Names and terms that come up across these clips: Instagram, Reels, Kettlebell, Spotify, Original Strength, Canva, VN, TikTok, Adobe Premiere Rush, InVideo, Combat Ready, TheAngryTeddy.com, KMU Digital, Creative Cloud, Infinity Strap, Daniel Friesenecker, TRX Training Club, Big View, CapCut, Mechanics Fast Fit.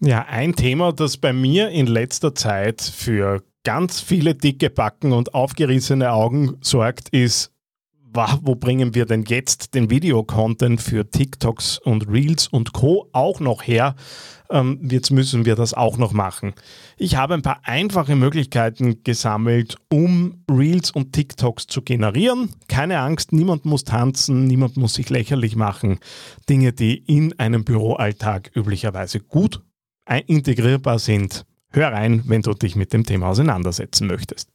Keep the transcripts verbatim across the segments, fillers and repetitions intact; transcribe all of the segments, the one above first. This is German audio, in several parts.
Ja, ein Thema, das bei mir in letzter Zeit für ganz viele dicke Backen und aufgerissene Augen sorgt, ist, wo bringen wir denn jetzt den Videocontent für TikToks und Reels und Co. auch noch her? Ähm, jetzt müssen wir das auch noch machen. Ich habe ein paar einfache Möglichkeiten gesammelt, um Reels und TikToks zu generieren. Keine Angst, niemand muss tanzen, niemand muss sich lächerlich machen. Dinge, die in einem Büroalltag üblicherweise gut integrierbar sind. Hör rein, wenn du dich mit dem Thema auseinandersetzen möchtest.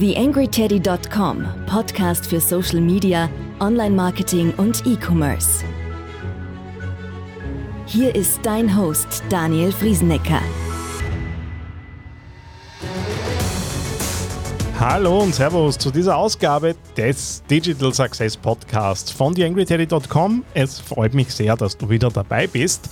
the angry teddy dot com, Podcast für Social Media, Online-Marketing und E-Commerce. Hier ist dein Host Daniel Friesenecker. Hallo und Servus zu dieser Ausgabe des Digital Success Podcasts von the angry teddy dot com. Es freut mich sehr, dass du wieder dabei bist.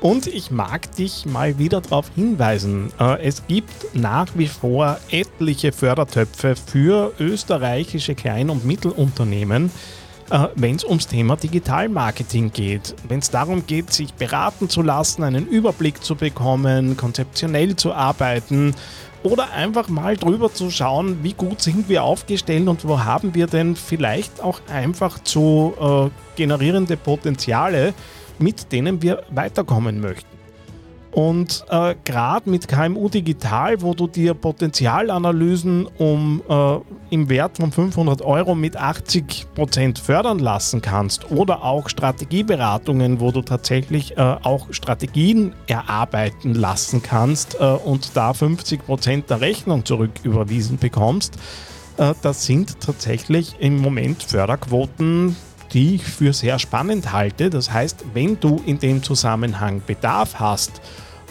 Und ich mag dich mal wieder darauf hinweisen, es gibt nach wie vor etliche Fördertöpfe für österreichische Klein- und Mittelunternehmen, wenn es ums Thema Digitalmarketing geht. Wenn es darum geht, sich beraten zu lassen, einen Überblick zu bekommen, konzeptionell zu arbeiten oder einfach mal drüber zu schauen, wie gut sind wir aufgestellt und wo haben wir denn vielleicht auch einfach zu äh, generierende Potenziale, mit denen wir weiterkommen möchten. Und äh, gerade mit K M U Digital, wo du dir Potenzialanalysen um, äh, im Wert von fünfhundert Euro mit achtzig Prozent fördern lassen kannst oder auch Strategieberatungen, wo du tatsächlich äh, auch Strategien erarbeiten lassen kannst äh, und da fünfzig Prozent der Rechnung zurücküberwiesen bekommst, äh, das sind tatsächlich im Moment Förderquoten, die ich für sehr spannend halte. Das heißt, wenn du in dem Zusammenhang Bedarf hast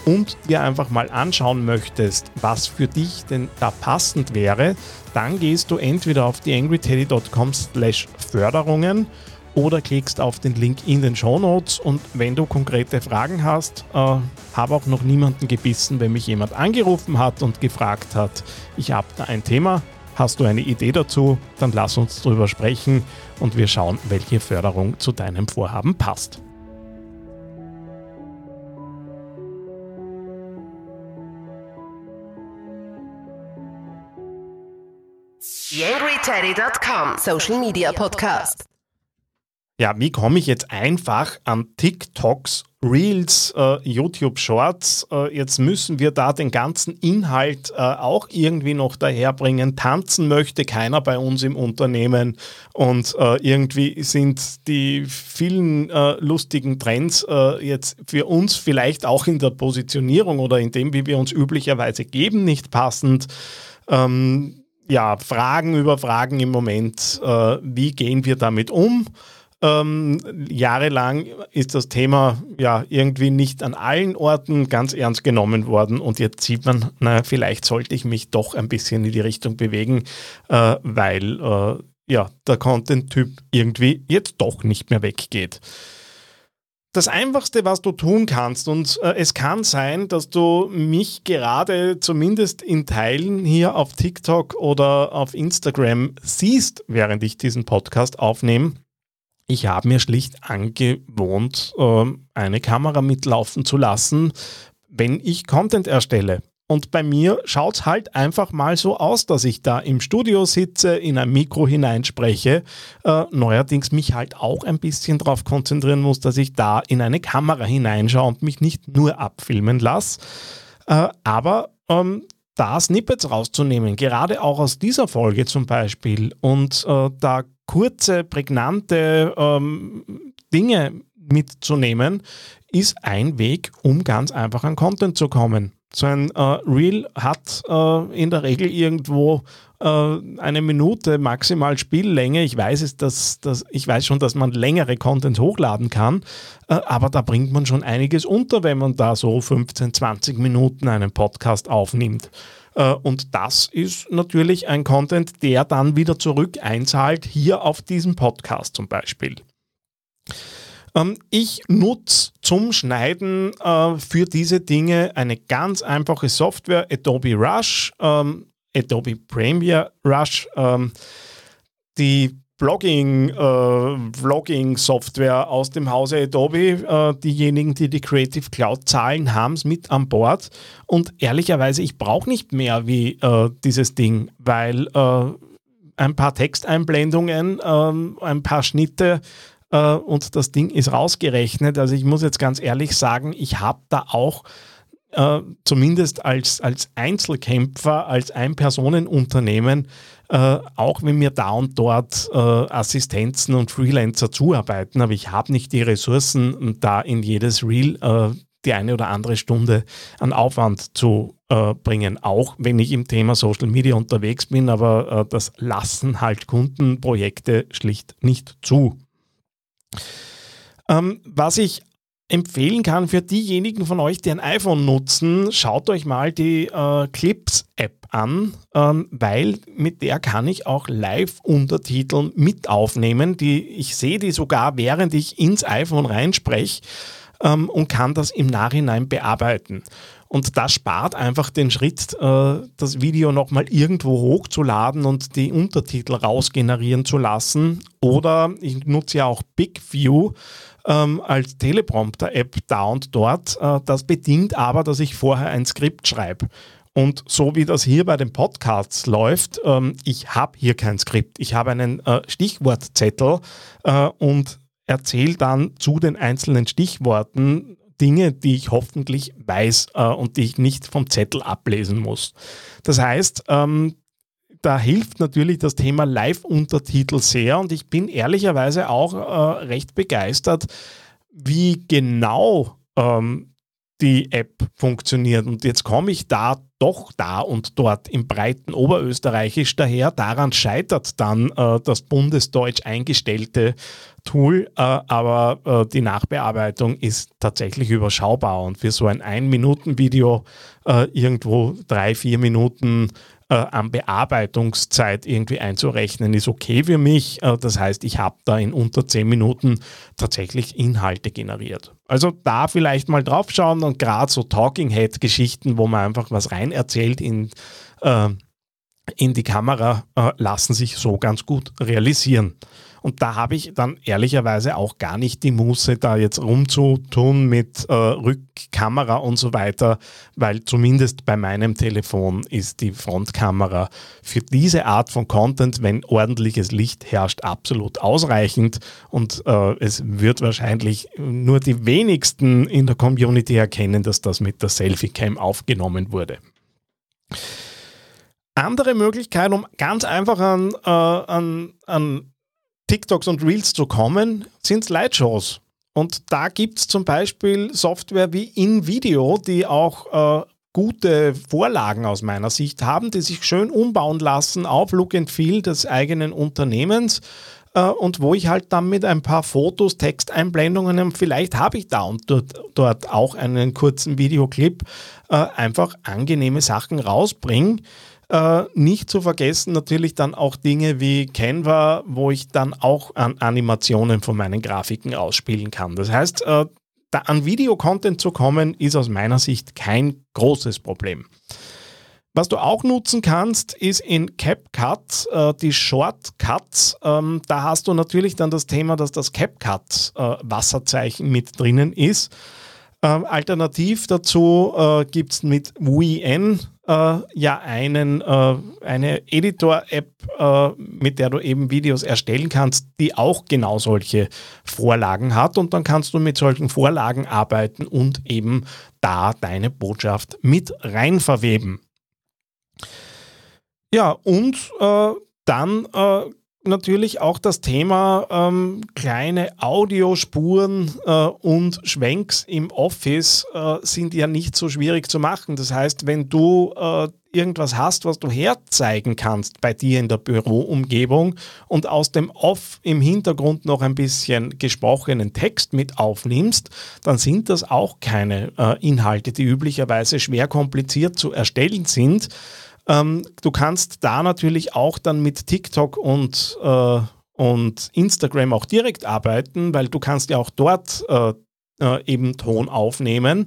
und dir einfach mal anschauen möchtest, was für dich denn da passend wäre, dann gehst du entweder auf the angry teddy dot com slash Förderungen oder klickst auf den Link in den Shownotes. Und wenn du konkrete Fragen hast, äh, habe auch noch niemanden gebissen, wenn mich jemand angerufen hat und gefragt hat, ich habe da ein Thema. Hast du eine Idee dazu? Dann lass uns drüber sprechen und wir schauen, welche Förderung zu deinem Vorhaben passt. the angry teddy dot com Social Media Podcast. Ja, wie komme ich jetzt einfach an TikToks, Reels, äh, YouTube Shorts? Äh, jetzt müssen wir da den ganzen Inhalt äh, auch irgendwie noch daherbringen. Tanzen möchte keiner bei uns im Unternehmen und äh, irgendwie sind die vielen äh, lustigen Trends äh, jetzt für uns vielleicht auch in der Positionierung oder in dem, wie wir uns üblicherweise geben, nicht passend. Ähm, ja, Fragen über Fragen im Moment. Äh, wie gehen wir damit um? Ähm, jahrelang ist das Thema ja irgendwie nicht an allen Orten ganz ernst genommen worden und jetzt sieht man, naja, vielleicht sollte ich mich doch ein bisschen in die Richtung bewegen, äh, weil äh, ja, der Content-Typ irgendwie jetzt doch nicht mehr weggeht. Das Einfachste, was du tun kannst, und äh, es kann sein, dass du mich gerade zumindest in Teilen hier auf TikTok oder auf Instagram siehst, während ich diesen Podcast aufnehme. Ich habe mir schlicht angewohnt, eine Kamera mitlaufen zu lassen, wenn ich Content erstelle. Und bei mir schaut es halt einfach mal so aus, dass ich da im Studio sitze, in ein Mikro hineinspreche, neuerdings mich halt auch ein bisschen darauf konzentrieren muss, dass ich da in eine Kamera hineinschaue und mich nicht nur abfilmen lasse. Aber ähm, da Snippets rauszunehmen, gerade auch aus dieser Folge zum Beispiel, und äh, da kurze, prägnante ähm, Dinge mitzunehmen, ist ein Weg, um ganz einfach an Content zu kommen. So ein äh, Reel hat äh, in der Regel irgendwo äh, eine Minute maximal Spiellänge. Ich weiß es, dass, dass, ich weiß schon, dass man längere Content hochladen kann, äh, aber da bringt man schon einiges unter, wenn man da so fünfzehn, zwanzig Minuten einen Podcast aufnimmt. Und das ist natürlich ein Content, der dann wieder zurück einzahlt, hier auf diesem Podcast zum Beispiel. Ich nutze zum Schneiden für diese Dinge eine ganz einfache Software, Adobe Rush, Adobe Premiere Rush, die Blogging, äh, Vlogging-Software aus dem Hause Adobe. Äh, diejenigen, die die Creative Cloud zahlen, haben es mit an Bord. Und ehrlicherweise, ich brauche nicht mehr wie äh, dieses Ding, weil äh, ein paar Texteinblendungen, äh, ein paar Schnitte äh, und das Ding ist rausgerechnet. Also ich muss jetzt ganz ehrlich sagen, ich habe da auch äh, zumindest als, als Einzelkämpfer, als Ein-Personen-Unternehmen, Äh, auch wenn mir da und dort äh, Assistenzen und Freelancer zuarbeiten, aber ich habe nicht die Ressourcen, da in jedes Reel äh, die eine oder andere Stunde an Aufwand zu äh, bringen, auch wenn ich im Thema Social Media unterwegs bin, aber äh, das lassen halt Kundenprojekte schlicht nicht zu. Ähm, was ich empfehlen kann für diejenigen von euch, die ein iPhone nutzen, schaut euch mal die äh, Clips-App an, ähm, weil mit der kann ich auch Live-Untertitel mit aufnehmen. Die, ich sehe die sogar, während ich ins iPhone reinspreche ähm, und kann das im Nachhinein bearbeiten. Und das spart einfach den Schritt, äh, das Video nochmal irgendwo hochzuladen und die Untertitel rausgenerieren zu lassen. Oder ich nutze ja auch Big View ähm, als Teleprompter-App da und dort. Äh, das bedingt aber, dass ich vorher ein Skript schreibe. Und so wie das hier bei den Podcasts läuft, ähm, ich habe hier kein Skript. Ich habe einen äh, Stichwortzettel äh, und erzähle dann zu den einzelnen Stichworten Dinge, die ich hoffentlich weiß äh, und die ich nicht vom Zettel ablesen muss. Das heißt, ähm, da hilft natürlich das Thema Live-Untertitel sehr und ich bin ehrlicherweise auch äh, recht begeistert, wie genau ähm, die App funktioniert. Und jetzt komme ich da doch da und dort im breiten Oberösterreichisch daher. Daran scheitert dann äh, das bundesdeutsch eingestellte Tool, äh, aber äh, die Nachbearbeitung ist tatsächlich überschaubar und für so ein Ein-Minuten-Video äh, irgendwo drei, vier Minuten äh, an Bearbeitungszeit irgendwie einzurechnen, ist okay für mich. Äh, das heißt, ich habe da in unter zehn Minuten tatsächlich Inhalte generiert. Also da vielleicht mal drauf schauen und gerade so Talking-Head-Geschichten, wo man einfach was rein erzählt in, äh, in die Kamera, äh, lassen sich so ganz gut realisieren. Und da habe ich dann ehrlicherweise auch gar nicht die Muße, da jetzt rumzutun mit äh, Rückkamera und so weiter, weil zumindest bei meinem Telefon ist die Frontkamera für diese Art von Content, wenn ordentliches Licht herrscht, absolut ausreichend und äh, es wird wahrscheinlich nur die wenigsten in der Community erkennen, dass das mit der Selfie-Cam aufgenommen wurde. Andere Möglichkeit, um ganz einfach an, äh, an, an TikToks und Reels zu kommen, sind Slideshows. Und da gibt es zum Beispiel Software wie InVideo, die auch äh, gute Vorlagen aus meiner Sicht haben, die sich schön umbauen lassen auf Look and Feel des eigenen Unternehmens äh, und wo ich halt dann mit ein paar Fotos, Texteinblendungen und vielleicht habe ich da und dort, dort auch einen kurzen Videoclip äh, einfach angenehme Sachen rausbringe. Äh, nicht zu vergessen natürlich dann auch Dinge wie Canva, wo ich dann auch an Animationen von meinen Grafiken ausspielen kann. Das heißt, äh, da an Video-Content zu kommen, ist aus meiner Sicht kein großes Problem. Was du auch nutzen kannst, ist in CapCut äh, die Shortcuts. Ähm, da hast du natürlich dann das Thema, dass das CapCut-Wasserzeichen äh, mit drinnen ist. Ähm, alternativ dazu äh, gibt es mit V N äh, ja einen, äh, eine Editor-App, äh, mit der du eben Videos erstellen kannst, die auch genau solche Vorlagen hat und dann kannst du mit solchen Vorlagen arbeiten und eben da deine Botschaft mit rein verweben. Ja, und äh, dann äh, natürlich auch das Thema ähm, kleine Audiospuren äh, und Schwenks im Office äh, sind ja nicht so schwierig zu machen. Das heißt, wenn du äh, irgendwas hast, was du herzeigen kannst bei dir in der Büroumgebung und aus dem Off im Hintergrund noch ein bisschen gesprochenen Text mit aufnimmst, dann sind das auch keine äh, Inhalte, die üblicherweise schwer kompliziert zu erstellen sind. Du kannst da natürlich auch dann mit TikTok und, äh, und Instagram auch direkt arbeiten, weil du kannst ja auch dort äh, äh, eben Ton aufnehmen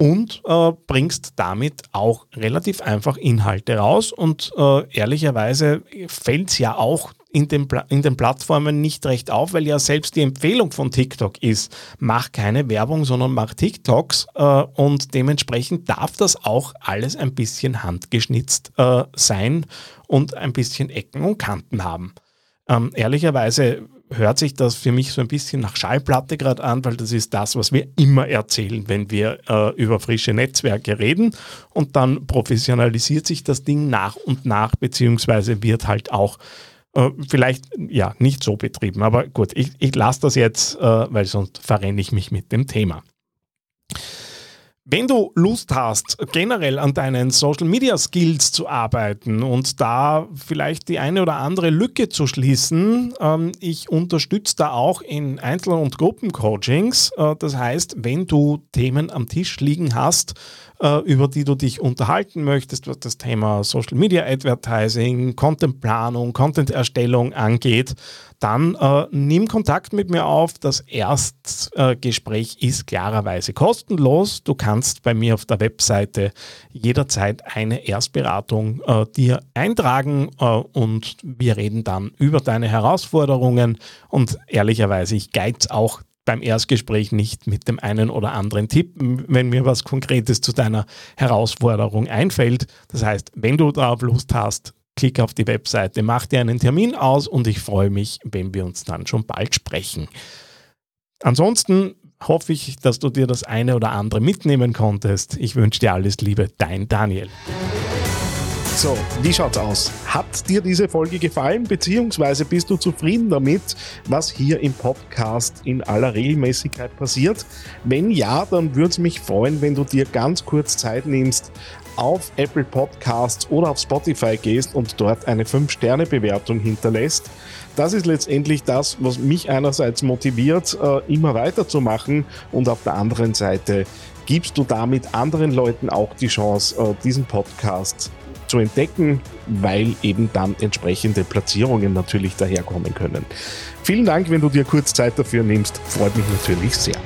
und äh, bringst damit auch relativ einfach Inhalte raus und äh, ehrlicherweise fällt es ja auch in den, in den Plattformen nicht recht auf, weil ja selbst die Empfehlung von TikTok ist, mach keine Werbung, sondern mach TikToks äh, und dementsprechend darf das auch alles ein bisschen handgeschnitzt äh, sein und ein bisschen Ecken und Kanten haben. Ähm, ehrlicherweise hört sich das für mich so ein bisschen nach Schallplatte gerade an, weil das ist das, was wir immer erzählen, wenn wir äh, über frische Netzwerke reden, und dann professionalisiert sich das Ding nach und nach, beziehungsweise wird halt auch äh, vielleicht ja nicht so betrieben, aber gut, ich, ich lasse das jetzt, äh, weil sonst verrenne ich mich mit dem Thema. Wenn du Lust hast, generell an deinen Social Media Skills zu arbeiten und da vielleicht die eine oder andere Lücke zu schließen, ähm, ich unterstütze da auch in Einzel- und Gruppencoachings. Äh, das heißt, wenn du Themen am Tisch liegen hast, äh, über die du dich unterhalten möchtest, was das Thema Social Media Advertising, Contentplanung, Content-Erstellung angeht, dann äh, nimm Kontakt mit mir auf. Das Erstgespräch äh, ist klarerweise kostenlos. Du kannst bei mir auf der Webseite jederzeit eine Erstberatung äh, dir eintragen äh, und wir reden dann über deine Herausforderungen. Und ehrlicherweise, ich guide auch beim Erstgespräch nicht mit dem einen oder anderen Tipp, wenn mir was Konkretes zu deiner Herausforderung einfällt. Das heißt, wenn du darauf Lust hast, klick auf die Webseite, mach dir einen Termin aus und ich freue mich, wenn wir uns dann schon bald sprechen. Ansonsten hoffe ich, dass du dir das eine oder andere mitnehmen konntest. Ich wünsche dir alles Liebe, dein Daniel. So, wie schaut's aus? Hat dir diese Folge gefallen, beziehungsweise bist du zufrieden damit, was hier im Podcast in aller Regelmäßigkeit passiert? Wenn ja, dann würde es mich freuen, wenn du dir ganz kurz Zeit nimmst, auf Apple Podcasts oder auf Spotify gehst und dort eine fünf Sterne Bewertung hinterlässt. Das ist letztendlich das, was mich einerseits motiviert, immer weiterzumachen, und auf der anderen Seite gibst du damit anderen Leuten auch die Chance, diesen Podcast zu entdecken, weil eben dann entsprechende Platzierungen natürlich daherkommen können. Vielen Dank, wenn du dir kurz Zeit dafür nimmst, freut mich natürlich sehr.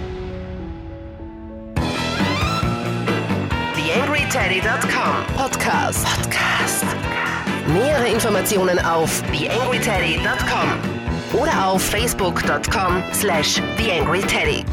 TheAngryTeddy Punkt com Podcast. Podcast. Nähere Informationen auf The Angry Teddy Punkt com oder auf Facebook Punkt com slash The Angry Teddy.